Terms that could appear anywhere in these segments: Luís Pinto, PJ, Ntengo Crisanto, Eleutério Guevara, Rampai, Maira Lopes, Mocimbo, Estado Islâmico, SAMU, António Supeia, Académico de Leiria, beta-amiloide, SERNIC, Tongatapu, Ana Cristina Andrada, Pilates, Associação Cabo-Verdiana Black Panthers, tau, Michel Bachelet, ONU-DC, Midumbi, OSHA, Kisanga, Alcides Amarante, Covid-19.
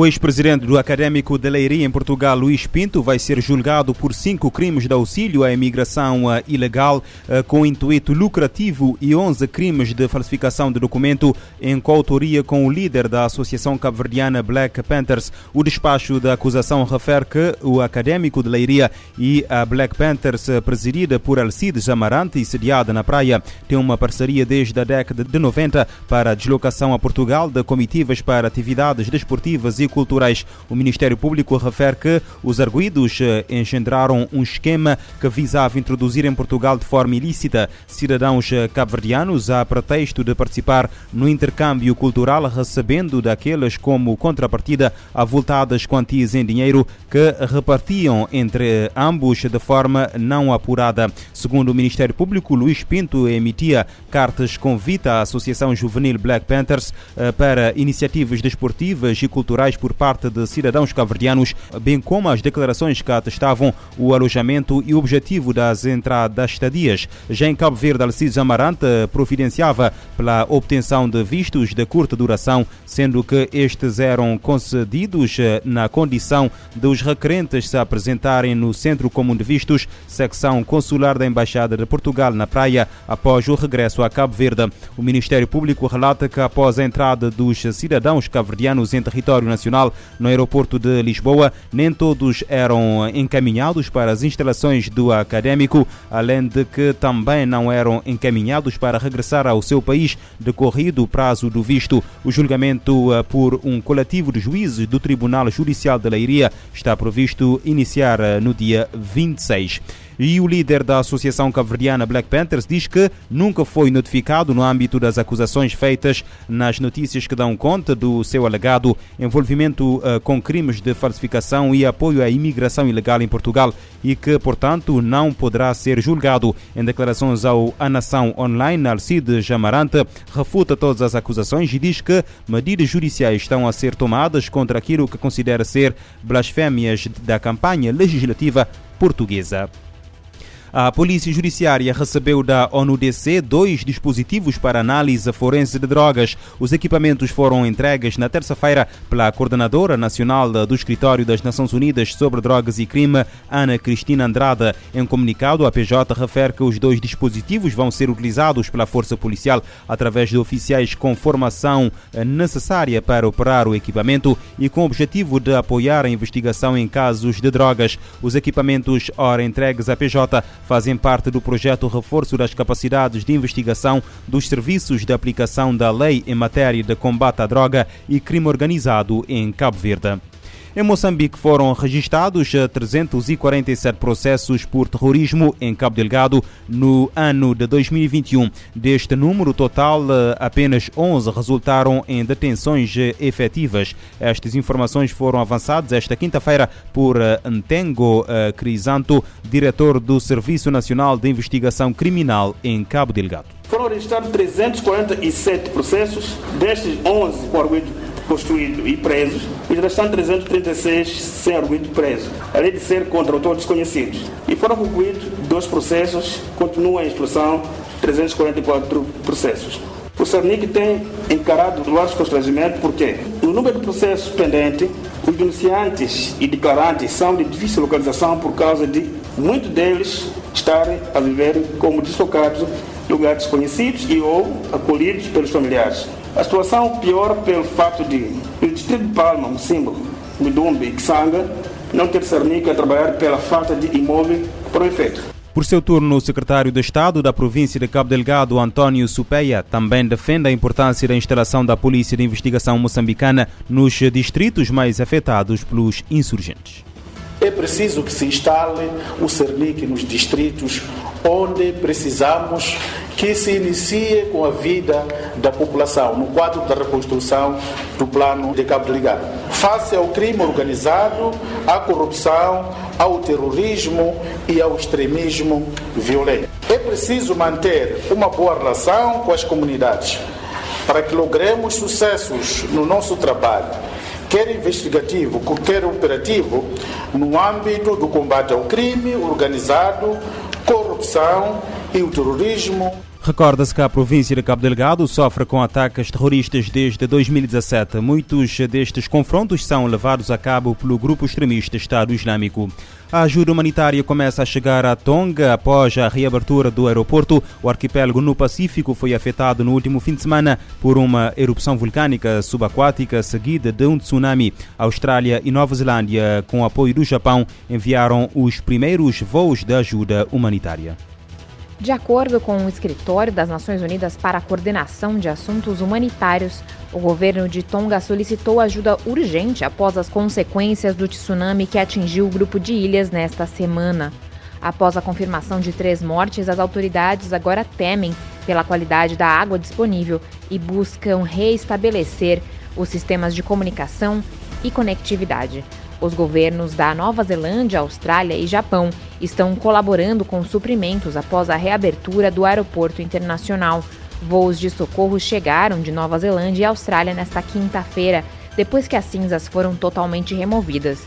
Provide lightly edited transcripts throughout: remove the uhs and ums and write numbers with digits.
O ex-presidente do Académico de Leiria em Portugal, Luís Pinto, vai ser julgado por 5 crimes de auxílio à imigração ilegal com intuito lucrativo e 11 crimes de falsificação de documento em coautoria com o líder da Associação Cabo-Verdiana Black Panthers. O despacho da acusação refere que o Académico de Leiria e a Black Panthers, presidida por Alcides Amarante e sediada na Praia, têm uma parceria desde a década de 90 para a deslocação a Portugal de comitivas para atividades desportivas e culturais. O Ministério Público refere que os arguidos engendraram um esquema que visava introduzir em Portugal de forma ilícita cidadãos cabo-verdianos a pretexto de participar no intercâmbio cultural, recebendo daqueles como contrapartida avultadas quantias em dinheiro que repartiam entre ambos de forma não apurada. Segundo o Ministério Público, Luís Pinto emitia cartas convite à Associação Juvenil Black Panthers para iniciativas desportivas e culturais por parte de cidadãos cabo-verdianos, bem como as declarações que atestavam o alojamento e o objetivo das entradas das estadias. Já em Cabo Verde, Alcides Amarante providenciava pela obtenção de vistos de curta duração, sendo que estes eram concedidos na condição de os requerentes se apresentarem no Centro Comum de Vistos, secção consular da Embaixada de Portugal na Praia, após o regresso a Cabo Verde. O Ministério Público relata que após a entrada dos cidadãos cabo-verdianos em território nacional no aeroporto de Lisboa, nem todos eram encaminhados para as instalações do Académico, além de que também não eram encaminhados para regressar ao seu país decorrido o prazo do visto. O julgamento por um coletivo de juízes do Tribunal Judicial de Leiria está previsto iniciar no dia 26. E o líder da Associação Cabo-Verdiana Black Panthers diz que nunca foi notificado no âmbito das acusações feitas nas notícias que dão conta do seu alegado envolvimento com crimes de falsificação e apoio à imigração ilegal em Portugal e que, portanto, não poderá ser julgado. Em declarações ao A Nação Online, Alcides Amarante refuta todas as acusações e diz que medidas judiciais estão a ser tomadas contra aquilo que considera ser blasfémias da campanha legislativa portuguesa. A Polícia Judiciária recebeu da ONU-DC 2 dispositivos para análise forense de drogas. Os equipamentos foram entregues na terça-feira pela Coordenadora Nacional do Escritório das Nações Unidas sobre Drogas e Crime, Ana Cristina Andrada. Em comunicado, a PJ refere que os 2 dispositivos vão ser utilizados pela Força Policial através de oficiais com formação necessária para operar o equipamento e com o objetivo de apoiar a investigação em casos de drogas. Os equipamentos, ora entregues à PJ, fazem parte do projeto Reforço das Capacidades de Investigação dos Serviços de Aplicação da Lei em Matéria de Combate à Droga e Crime Organizado em Cabo Verde. Em Moçambique foram registados 347 processos por terrorismo em Cabo Delgado no ano de 2021. Deste número total, apenas 11 resultaram em detenções efetivas. Estas informações foram avançadas esta quinta-feira por Ntengo Crisanto, diretor do Serviço Nacional de Investigação Criminal em Cabo Delgado. Foram registrados 347 processos, destes 11 por constituído e presos, e os restantes 336 sem arguido preso, além de ser contra autores desconhecidos. E foram concluídos 2 processos, continua a instrução 344 processos. O SERNIC tem encarado largos constrangimentos porque, no número de processos pendentes, os denunciantes e declarantes são de difícil localização por causa de muitos deles estarem a viver como deslocados em lugares desconhecidos e ou acolhidos pelos familiares. A situação piora pelo fato de o distrito de Palma, Mocimbo, Midumbi e Kisanga não ter SERNIC a trabalhar pela falta de imóvel para o efeito. Por seu turno, o secretário de Estado da província de Cabo Delgado, António Supeia, também defende a importância da instalação da Polícia de Investigação Moçambicana nos distritos mais afetados pelos insurgentes. É preciso que se instale o SERNIC nos distritos onde precisamos que se inicie com a vida da população, no quadro da reconstrução do plano de Cabo Delgado. Face ao crime organizado, à corrupção, ao terrorismo e ao extremismo violento. É preciso manter uma boa relação com as comunidades para que logremos sucessos no nosso trabalho, quer investigativo, quer operativo, no âmbito do combate ao crime organizado, corrupção e o terrorismo. Recorda-se que a província de Cabo Delgado sofre com ataques terroristas desde 2017. Muitos destes confrontos são levados a cabo pelo grupo extremista Estado Islâmico. A ajuda humanitária começa a chegar a Tonga após a reabertura do aeroporto. O arquipélago no Pacífico foi afetado no último fim de semana por uma erupção vulcânica subaquática seguida de um tsunami. A Austrália e Nova Zelândia, com apoio do Japão, enviaram os primeiros voos de ajuda humanitária. De acordo com o Escritório das Nações Unidas para a Coordenação de Assuntos Humanitários, o governo de Tonga solicitou ajuda urgente após as consequências do tsunami que atingiu o grupo de ilhas nesta semana. Após a confirmação de 3 mortes, as autoridades agora temem pela qualidade da água disponível e buscam reestabelecer os sistemas de comunicação e conectividade. Os governos da Nova Zelândia, Austrália e Japão estão colaborando com suprimentos após a reabertura do aeroporto internacional. Voos de socorro chegaram de Nova Zelândia e Austrália nesta quinta-feira, depois que as cinzas foram totalmente removidas.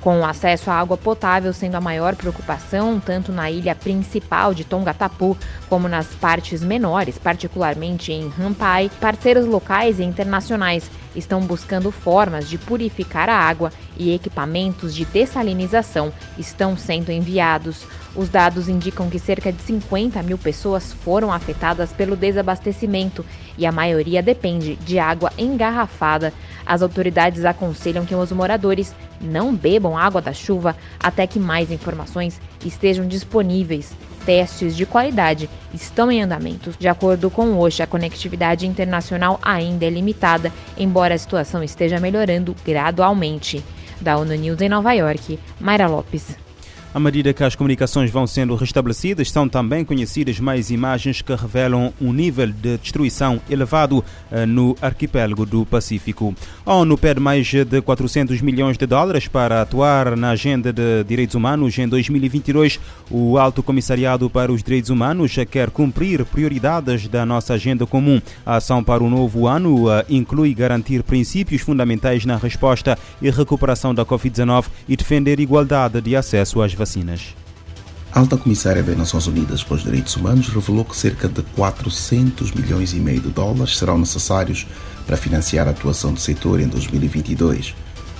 Com o acesso à água potável sendo a maior preocupação, tanto na ilha principal de Tongatapu como nas partes menores, particularmente em Rampai, parceiros locais e internacionais estão buscando formas de purificar a água e equipamentos de dessalinização estão sendo enviados. Os dados indicam que cerca de 50.000 pessoas foram afetadas pelo desabastecimento e a maioria depende de água engarrafada. As autoridades aconselham que os moradores não bebam água da chuva até que mais informações estejam disponíveis. Testes de qualidade estão em andamento. De acordo com o OSHA, a conectividade internacional ainda é limitada, embora a situação esteja melhorando gradualmente. Da ONU News em Nova York, Maira Lopes. À medida que as comunicações vão sendo restabelecidas, são também conhecidas mais imagens que revelam um nível de destruição elevado no arquipélago do Pacífico. A ONU pede mais de 400 milhões de dólares para atuar na agenda de direitos humanos em 2022. O Alto Comissariado para os Direitos Humanos quer cumprir prioridades da nossa agenda comum. A ação para o novo ano inclui garantir princípios fundamentais na resposta e recuperação da Covid-19 e defender igualdade de acesso às vacinas. A alta comissária das Nações Unidas para os Direitos Humanos revelou que cerca de 400 milhões e meio de dólares serão necessários para financiar a atuação do setor em 2022.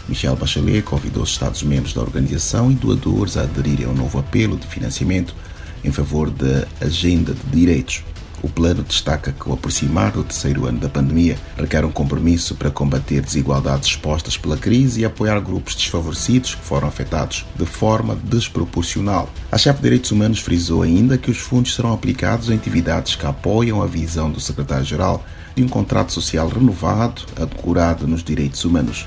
Michel Bachelet convidou os Estados-membros da organização e doadores a aderirem ao novo apelo de financiamento em favor da Agenda de Direitos. O plano destaca que o aproximar do terceiro ano da pandemia requer um compromisso para combater desigualdades expostas pela crise e apoiar grupos desfavorecidos que foram afetados de forma desproporcional. A chefe de Direitos Humanos frisou ainda que os fundos serão aplicados a atividades que apoiam a visão do secretário-geral de um contrato social renovado, ancorado nos direitos humanos.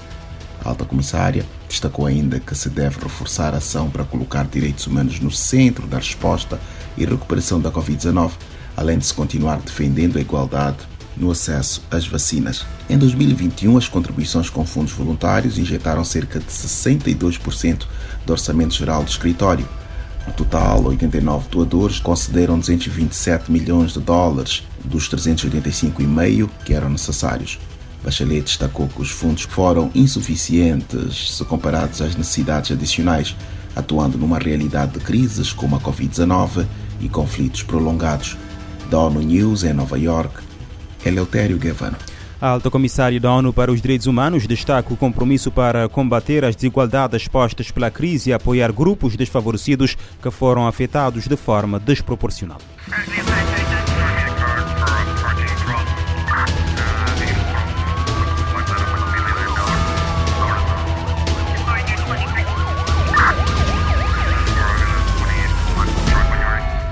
A alta comissária destacou ainda que se deve reforçar a ação para colocar direitos humanos no centro da resposta e recuperação da Covid-19, além de se continuar defendendo a igualdade no acesso às vacinas. Em 2021, as contribuições com fundos voluntários injetaram cerca de 62% do orçamento geral do escritório. No total, 89 doadores concederam 227 milhões de dólares dos 385,5 que eram necessários. Bachelet destacou que os fundos foram insuficientes se comparados às necessidades adicionais, atuando numa realidade de crises como a Covid-19 e conflitos prolongados. Da ONU News em Nova York, Eleutério Guevara. A alta comissária da ONU para os Direitos Humanos destaca o compromisso para combater as desigualdades expostas pela crise e apoiar grupos desfavorecidos que foram afetados de forma desproporcional.